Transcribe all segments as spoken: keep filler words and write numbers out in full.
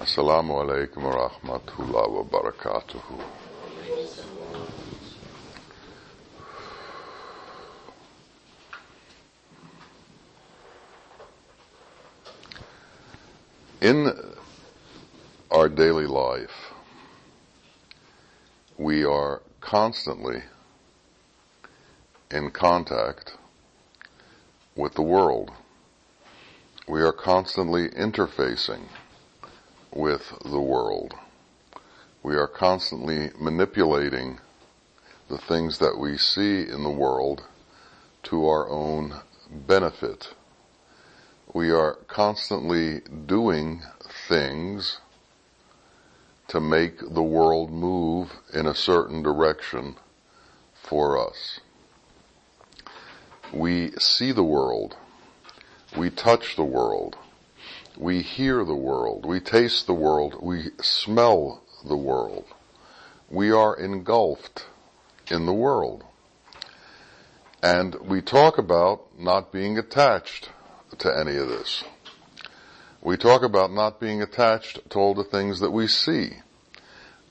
Assalamu alaikum wa rahmatullahi wa barakatuhu. In our daily life, we are constantly in contact with the world. We are constantly interfacing with the world. We are constantly manipulating the things that we see in the world to our own benefit. We are constantly doing things to make the world move in a certain direction for us. We see the world. We touch the world. We hear the world, we taste the world, we smell the world. We are engulfed in the world. And we talk about not being attached to any of this. We talk about not being attached to all the things that we see.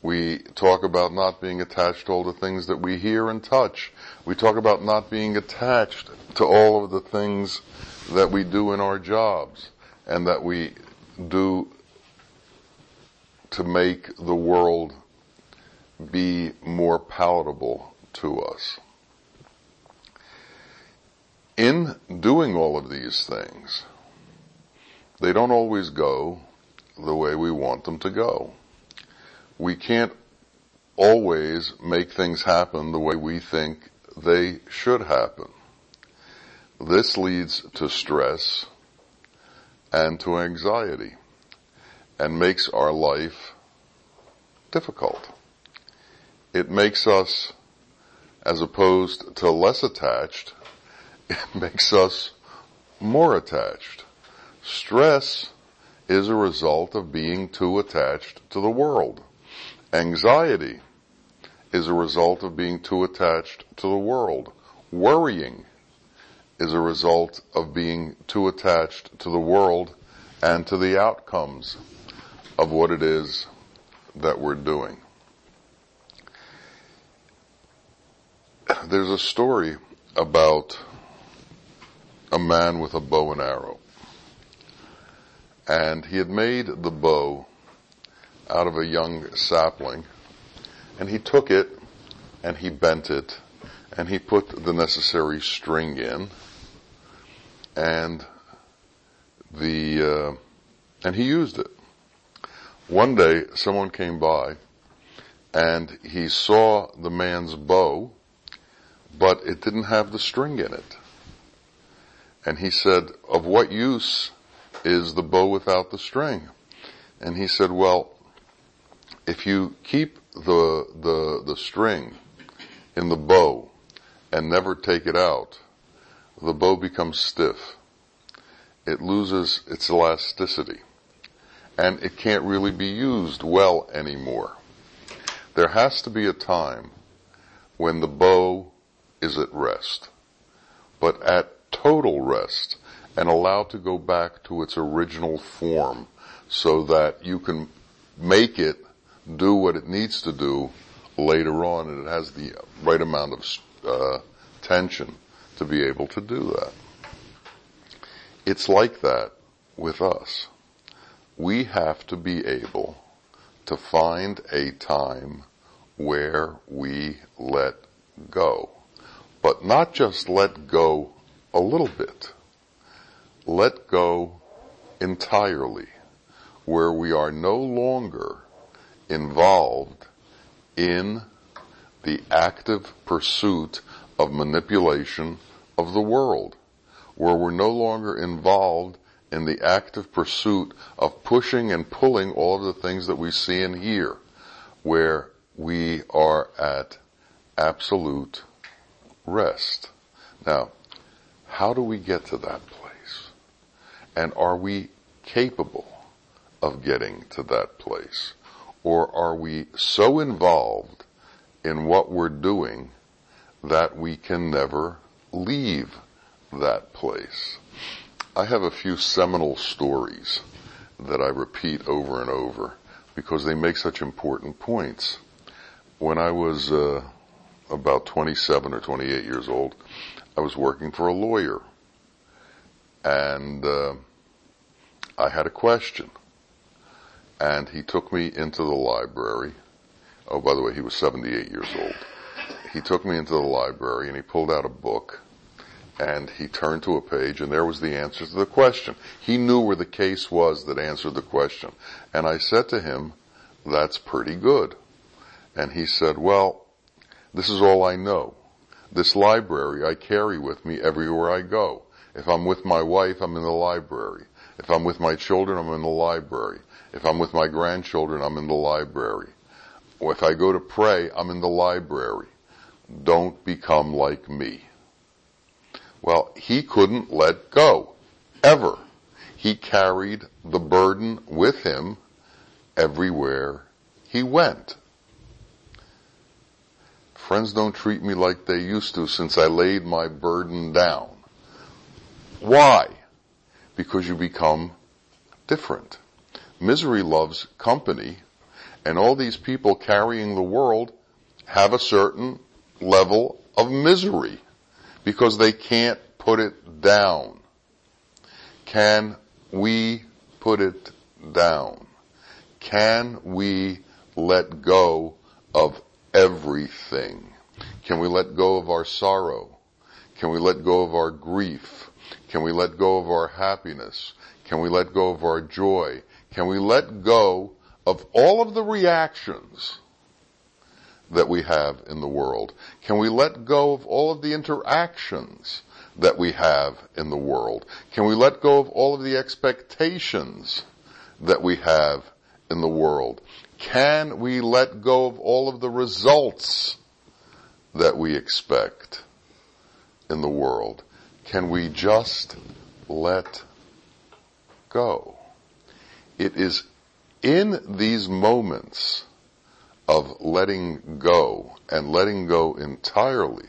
We talk about not being attached to all the things that we hear and touch. We talk about not being attached to all of the things that we do in our jobs, and that we do to make the world be more palatable to us. In doing all of these things, they don't always go the way we want them to go. We can't always make things happen the way we think they should happen. This leads to stress and to anxiety, and makes our life difficult. It makes us, as opposed to less attached, it makes us more attached. Stress is a result of being too attached to the world. Anxiety is a result of being too attached to the world. Worrying is a result of being too attached to the world and to the outcomes of what it is that we're doing. There's a story about a man with a bow and arrow. And he had made the bow out of a young sapling, and he took it and he bent it and he put the necessary string in. And the uh, and he used it. One day, someone came by, and he saw the man's bow, but it didn't have the string in it. And he said, "Of what use is the bow without the string?" And he said, "Well, if you keep the the the string in the bow and never take it out, the bow becomes stiff. It loses its elasticity, and it can't really be used well anymore. There has to be a time when the bow is at rest, but at total rest, and allowed to go back to its original form so that you can make it do what it needs to do later on, and it has the right amount of uh, tension to be able to do that." It's like that with us. We have to be able to find a time where we let go. But not just let go a little bit. Let go entirely, where we are no longer involved in the active pursuit of manipulation of the world, where we're no longer involved in the active pursuit of pushing and pulling all of the things that we see and hear, where we are at absolute rest. Now, how do we get to that place? And are we capable of getting to that place? Or are we so involved in what we're doing that we can never leave that place? I have a few seminal stories that I repeat over and over because they make such important points. When I was uh, about twenty-seven or twenty-eight years old, I was working for a lawyer, and uh, I had a question, and he took me into the library. Oh, by the way, he was seventy-eight years old. He took me into the library, and he pulled out a book, and he turned to a page, and there was the answer to the question. He knew where the case was that answered the question. And I said to him, "That's pretty good." And he said, "Well, this is all I know. This library I carry with me everywhere I go. If I'm with my wife, I'm in the library. If I'm with my children, I'm in the library. If I'm with my grandchildren, I'm in the library. Or if I go to pray, I'm in the library. Don't become like me." Well, he couldn't let go, ever. He carried the burden with him everywhere he went. Friends don't treat me like they used to since I laid my burden down. Why? Because you become different. Misery loves company, and all these people carrying the world have a certain level of misery because they can't put it down. Can we put it down? Can we let go of everything? Can we let go of our sorrow? Can we let go of our grief? Can we let go of our happiness? Can we let go of our joy? Can we let go of all of the reactions that we have in the world? Can we let go of all of the interactions that we have in the world? Can we let go of all of the expectations that we have in the world? Can we let go of all of the results that we expect in the world? Can we just let go? It is in these moments of letting go and letting go entirely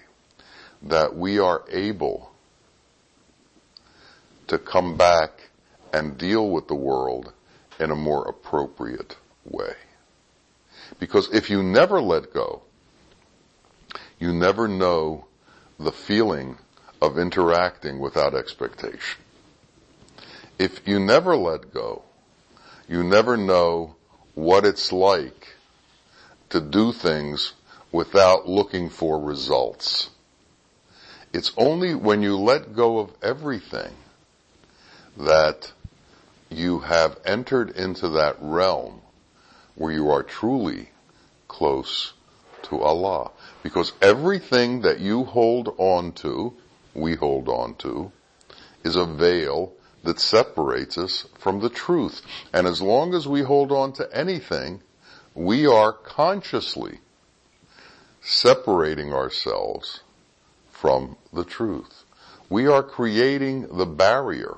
that we are able to come back and deal with the world in a more appropriate way. Because if you never let go, you never know the feeling of interacting without expectation. If you never let go, you never know what it's like to do things without looking for results. It's only when you let go of everything that you have entered into that realm where you are truly close to Allah. Because everything that you hold on to, we hold on to, is a veil that separates us from the truth. And as long as we hold on to anything, we are consciously separating ourselves from the truth. We are creating the barrier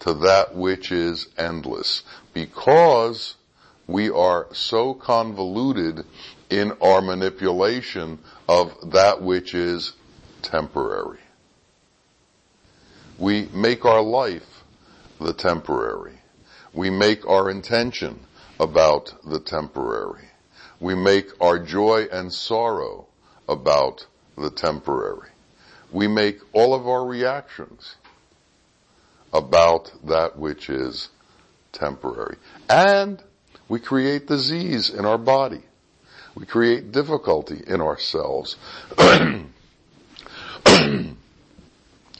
to that which is endless because we are so convoluted in our manipulation of that which is temporary. We make our life the temporary. We make our intention about the temporary. We make our joy and sorrow about the temporary. We make all of our reactions about that which is temporary. And we create disease in our body. We create difficulty in ourselves.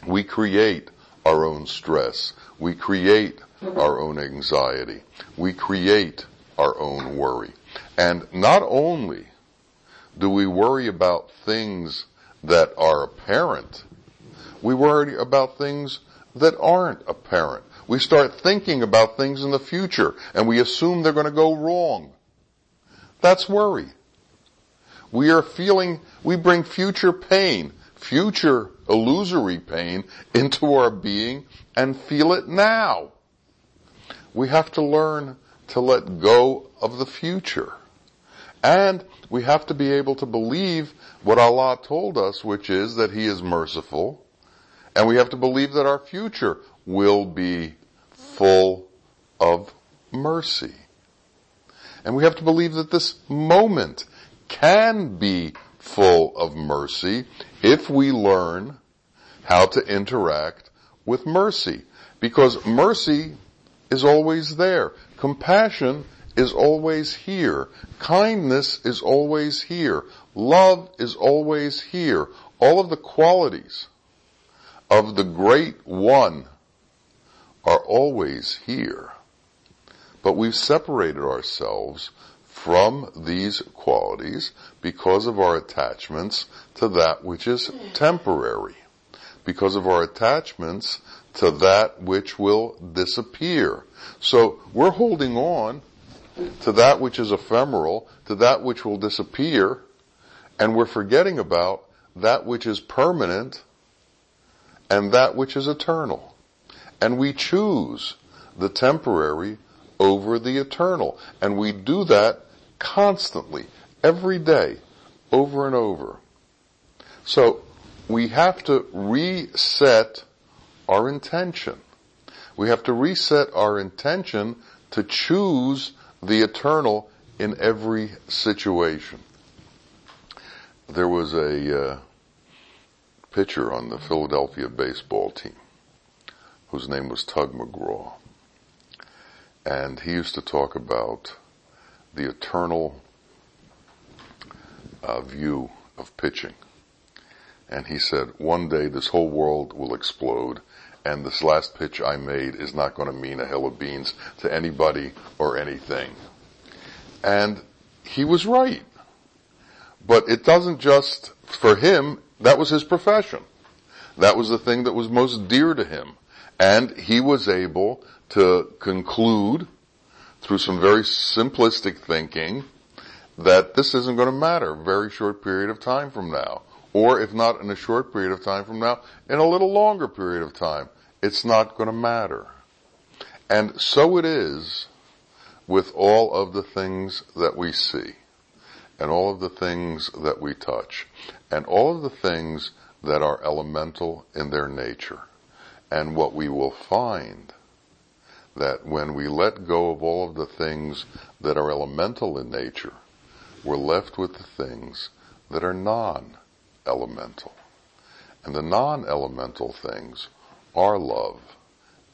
We create our own stress. We create our own anxiety. We create our own worry. And not only do we worry about things that are apparent, we worry about things that aren't apparent. We start thinking about things in the future, and we assume they're going to go wrong. That's worry. We are feeling, we bring future pain, future illusory pain into our being and feel it now. We have to learn to let go of the future. And we have to be able to believe what Allah told us, which is that He is merciful. And we have to believe that our future will be full of mercy. And we have to believe that this moment can be full of mercy if we learn how to interact with mercy. Because mercy is always there. Compassion is always here. Kindness is always here. Love is always here. All of the qualities of the great one are always here. But we've separated ourselves from these qualities because of our attachments to that which is temporary, because of our attachments to that which will disappear. So we're holding on to that which is ephemeral, to that which will disappear, and we're forgetting about that which is permanent and that which is eternal. And we choose the temporary over the eternal. And we do that constantly, every day, over and over. So we have to reset our intention. We have to reset our intention to choose the eternal in every situation. There was a uh, pitcher on the Philadelphia baseball team whose name was Tug McGraw. And he used to talk about the eternal uh, view of pitching. And he said, one day this whole world will explode, and this last pitch I made is not going to mean a hill of beans to anybody or anything. And he was right. But it doesn't just, for him, that was his profession. That was the thing that was most dear to him. And he was able to conclude through some very simplistic thinking that this isn't going to matter a very short period of time from now. Or if not in a short period of time from now, in a little longer period of time, it's not going to matter. And so it is with all of the things that we see, and all of the things that we touch, and all of the things that are elemental in their nature. And what we will find that when we let go of all of the things that are elemental in nature, we're left with the things that are non-elemental. And the non-elemental things are love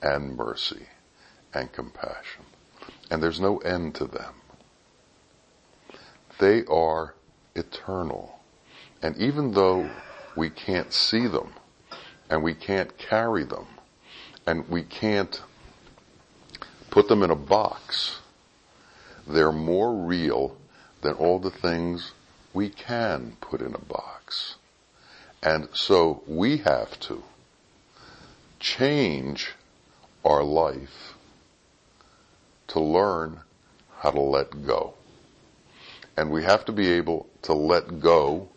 and mercy and compassion. And there's no end to them. They are eternal. And even though we can't see them, and we can't carry them, and we can't put them in a box, they're more real than all the things we can put in a box. And so we have to change our life to learn how to let go. And we have to be able to let go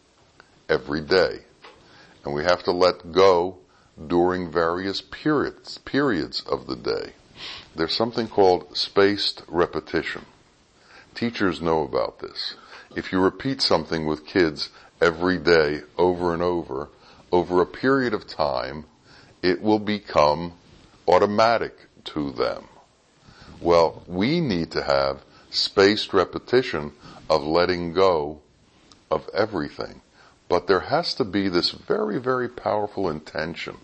every day. And we have to let go during various periods, periods of the day. There's something called spaced repetition. Teachers know about this. If you repeat something with kids every day, over and over, over a period of time, it will become automatic to them. Well, we need to have spaced repetition of letting go of everything. But there has to be this very, very powerful intention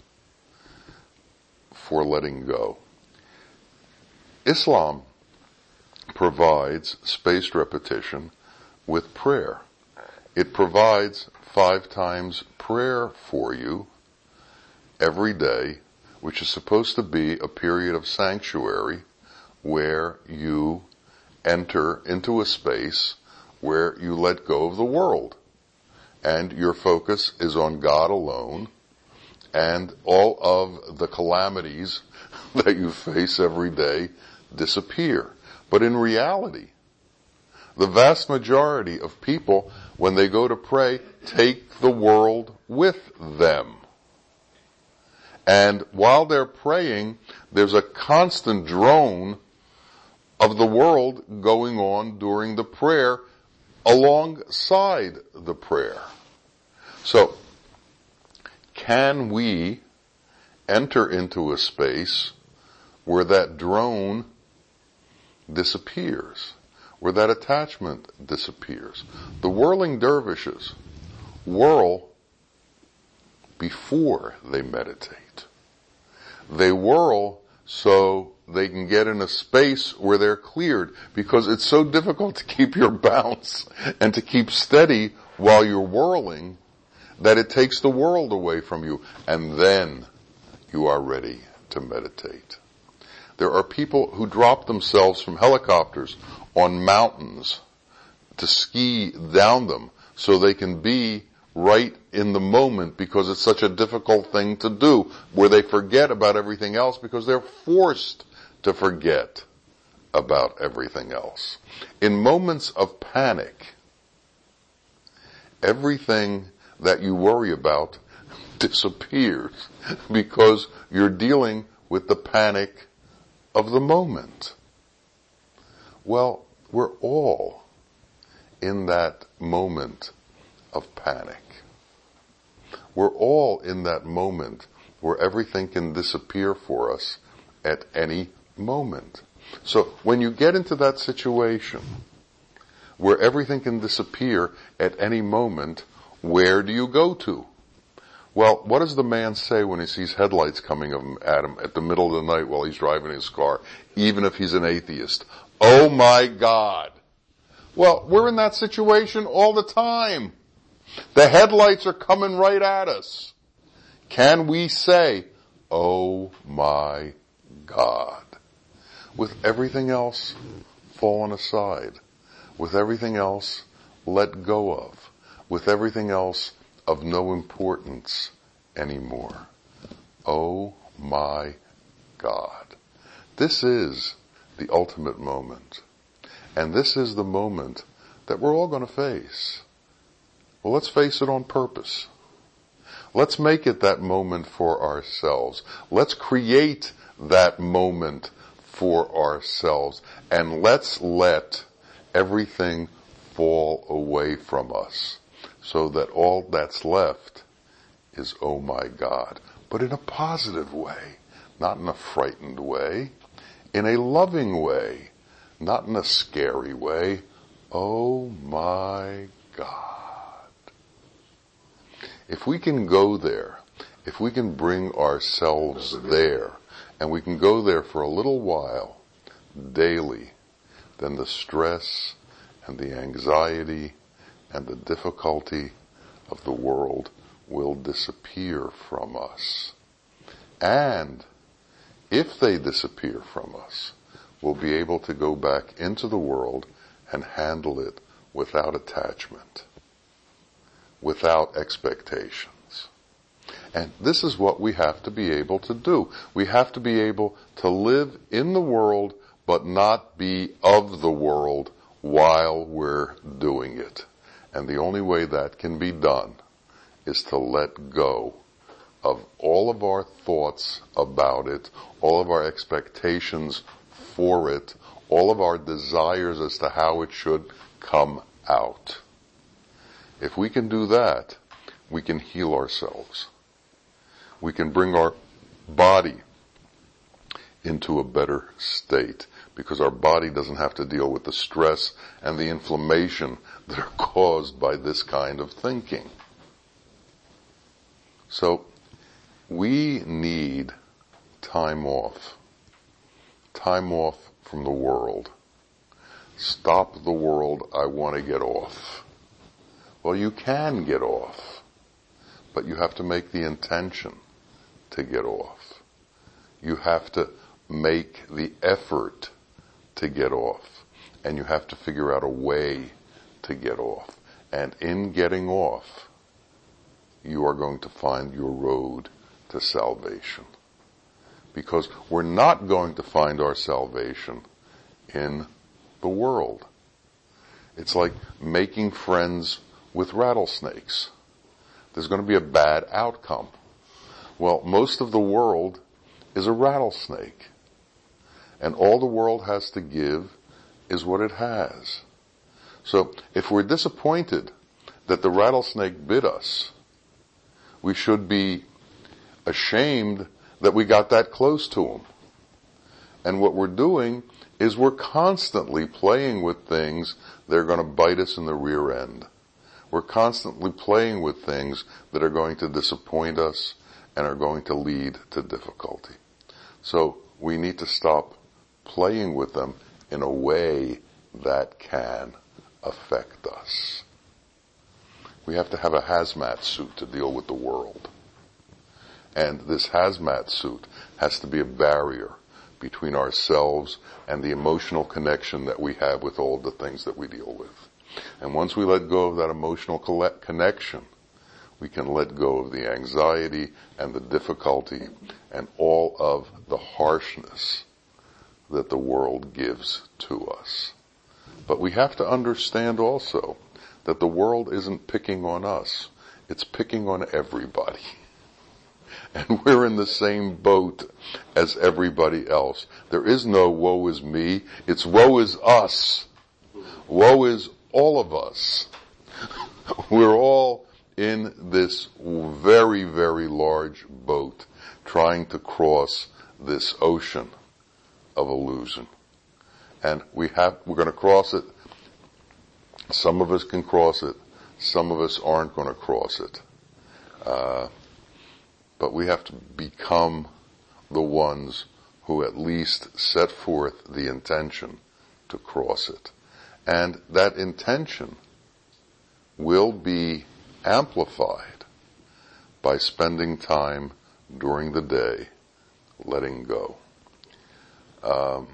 for letting go. Islam provides spaced repetition with prayer. It provides five times prayer for you every day, which is supposed to be a period of sanctuary where you enter into a space where you let go of the world. And your focus is on God alone, and all of the calamities that you face every day disappear. But in reality, the vast majority of people, when they go to pray, take the world with them. And while they're praying, there's a constant drone of the world going on during the prayer, alongside the prayer. So, can we enter into a space where that drone disappears, where that attachment disappears. The whirling dervishes whirl before they meditate. They whirl so they can get in a space where they're cleared, because it's so difficult to keep your bounce and to keep steady while you're whirling that it takes the world away from you, and then you are ready to meditate. There are people who drop themselves from helicopters on mountains to ski down them so they can be right in the moment, because it's such a difficult thing to do, where they forget about everything else because they're forced to forget about everything else. In moments of panic, everything that you worry about disappears, because you're dealing with the panic of the moment. Well, we're all in that moment of panic. We're all in that moment where everything can disappear for us at any moment. So when you get into that situation where everything can disappear at any moment, where do you go to? Well, what does the man say when he sees headlights coming at him at the middle of the night while he's driving his car, even if he's an atheist? Oh my God! Well, we're in that situation all the time. The headlights are coming right at us. Can we say, oh my God? With everything else fallen aside, with everything else let go of, with everything else of no importance anymore. Oh my God. This is the ultimate moment. And this is the moment that we're all going to face. Well, let's face it on purpose. Let's make it that moment for ourselves. Let's create that moment for ourselves. And let's let everything fall away from us, so that all that's left is, oh my God. But in a positive way, not in a frightened way, in a loving way, not in a scary way. Oh my God. If we can go there, if we can bring ourselves there, and we can go there for a little while daily, then the stress and the anxiety and the difficulty of the world will disappear from us. And if they disappear from us, we'll be able to go back into the world and handle it without attachment, without expectations. And this is what we have to be able to do. We have to be able to live in the world, but not be of the world while we're doing it. And the only way that can be done is to let go of all of our thoughts about it, all of our expectations for it, all of our desires as to how it should come out. If we can do that, we can heal ourselves. We can bring our body into a better state, because our body doesn't have to deal with the stress and the inflammation that are caused by this kind of thinking. So we need time off. Time off from the world. Stop the world, I want to get off. Well, you can get off, but you have to make the intention to get off. You have to make the effort to get off, and you have to figure out a way to get off. And in getting off, you are going to find your road to salvation, because we're not going to find our salvation in the world. It's like making friends with rattlesnakes. There's going to be a bad outcome. Well, most of the world is a rattlesnake, and all the world has to give is what it has. So if we're disappointed that the rattlesnake bit us, we should be ashamed that we got that close to him. And what we're doing is we're constantly playing with things that are going to bite us in the rear end. We're constantly playing with things that are going to disappoint us and are going to lead to difficulty. So we need to stop playing with them in a way that can affect us. We have to have a hazmat suit to deal with the world. And this hazmat suit has to be a barrier between ourselves and the emotional connection that we have with all the things that we deal with. And once we let go of that emotional connection, we can let go of the anxiety and the difficulty and all of the harshness that the world gives to us. But we have to understand also that the world isn't picking on us. It's picking on everybody. And we're in the same boat as everybody else. There is no woe is me. It's woe is us. Woe is all of us. We're all in this very, very large boat trying to cross this ocean of illusion. And we have, we're going to cross it. Some of us can cross it. Some of us aren't going to cross it. Uh, but we have to become the ones who at least set forth the intention to cross it. And that intention will be amplified by spending time during the day letting go. Um,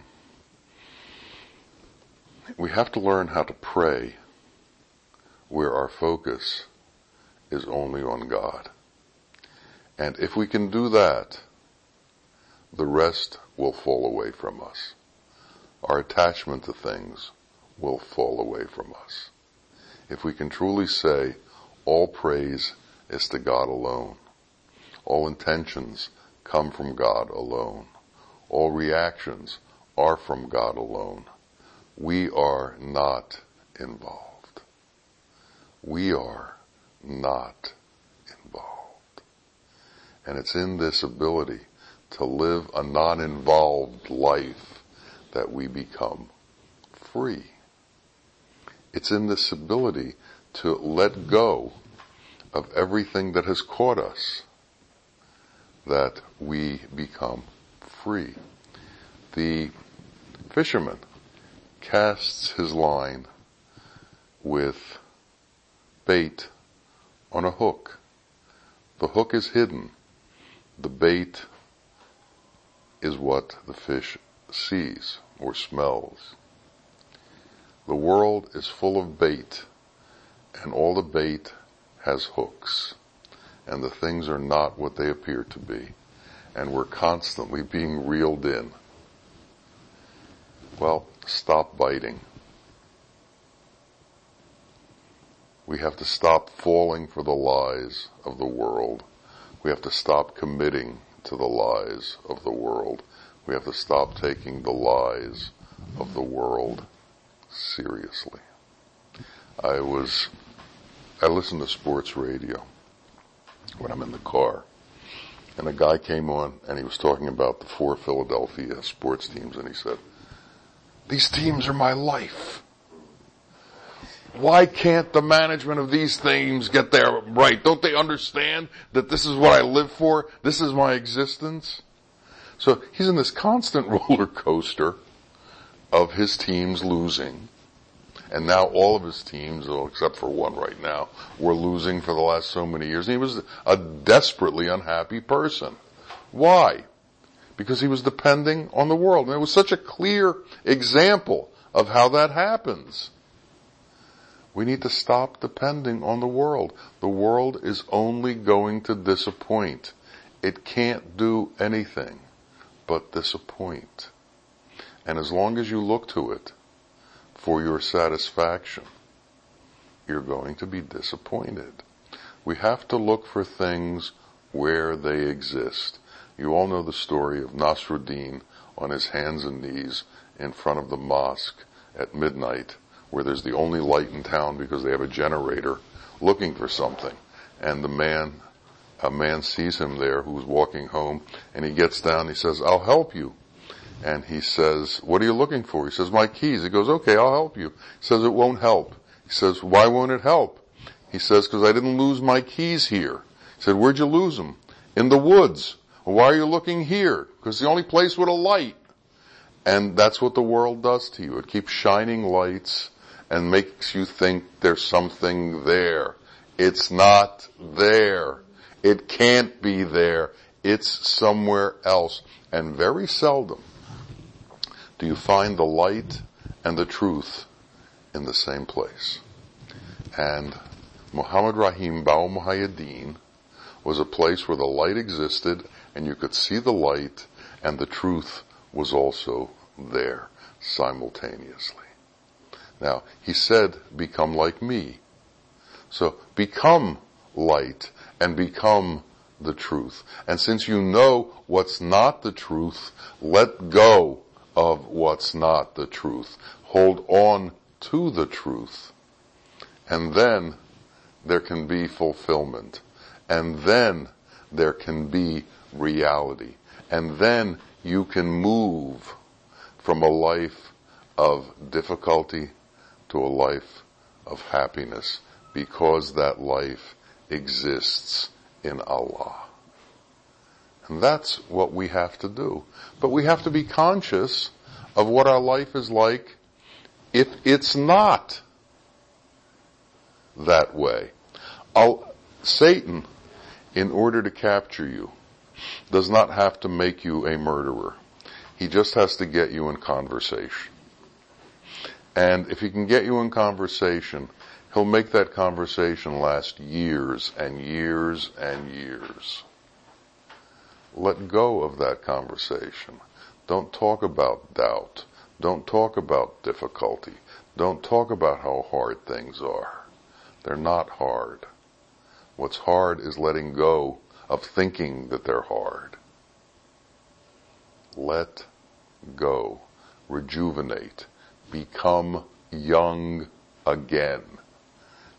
we have to learn how to pray where our focus is only on God. And if we can do that, the rest will fall away from us. Our attachment to things will fall away from us. If we can truly say, all praise is to God alone. All intentions come from God alone. All reactions are from God alone. We are not involved. We are not involved. And it's in this ability to live a non-involved life that we become free. It's in this ability to let go of everything that has caught us that we become free. The fisherman casts his line with bait on a hook. The hook is hidden. The bait is what the fish sees or smells. The world is full of bait, and all the bait has hooks, and the things are not what they appear to be, and we're constantly being reeled in. Well, stop biting. We have to stop falling for the lies of the world. We have to stop committing to the lies of the world. We have to stop taking the lies of the world seriously. I was, I listen to sports radio when I'm in the car, and a guy came on and he was talking about the four Philadelphia sports teams, and he said, these teams are my life. Why can't the management of these teams get there right? Don't they understand that this is what I live for? This is my existence? So he's in this constant roller coaster of his teams losing. And now all of his teams, well, except for one right now, were losing for the last so many years. And he was a desperately unhappy person. Why? Because he was depending on the world. And it was such a clear example of how that happens. We need to stop depending on the world. The world is only going to disappoint. It can't do anything but disappoint. And as long as you look to it for your satisfaction, you're going to be disappointed. We have to look for things where they exist. You all know the story of Nasruddin on his hands and knees in front of the mosque at midnight, where there's the only light in town because they have a generator, looking for something. And the man, a man sees him there who's walking home, and he gets down and he says, I'll help you. And he says, what are you looking for? He says, my keys. He goes, okay, I'll help you. He says, it won't help. He says, why won't it help? He says, because I didn't lose my keys here. He said, where'd you lose them? In the woods. Why are you looking here? Because the only place with a light. And that's what the world does to you. It keeps shining lights and makes you think there's something there. It's not there. It can't be there. It's somewhere else. And very seldom do you find the light and the truth in the same place. And Muhammad Rahim Ba'u Muhayyiddin was a place where the light existed and you could see the light and the truth was also there simultaneously. Now, he said, become like me. So become light and become the truth. And since you know what's not the truth, let go of what's not the truth. Hold on to the truth. And then there can be fulfillment. And then there can be reality. And then you can move from a life of difficulty to a life of happiness, because that life exists in Allah. And that's what we have to do. But we have to be conscious of what our life is like if it's not that way. I'll, Satan, in order to capture you, does not have to make you a murderer. He just has to get you in conversation. And if he can get you in conversation, he'll make that conversation last years and years and years. Let go of that conversation. Don't talk about doubt. Don't talk about difficulty. Don't talk about how hard things are. They're not hard. What's hard is letting go of thinking that they're hard. Let go. Rejuvenate. Become young again.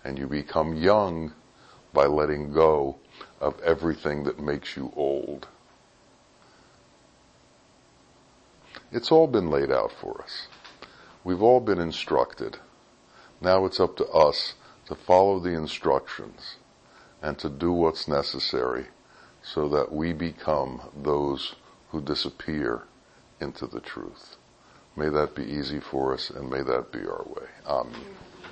And you become young by letting go of everything that makes you old. It's all been laid out for us. We've all been instructed. Now it's up to us to follow the instructions and to do what's necessary so that we become those who disappear into the truth. May that be easy for us, and may that be our way. Amen.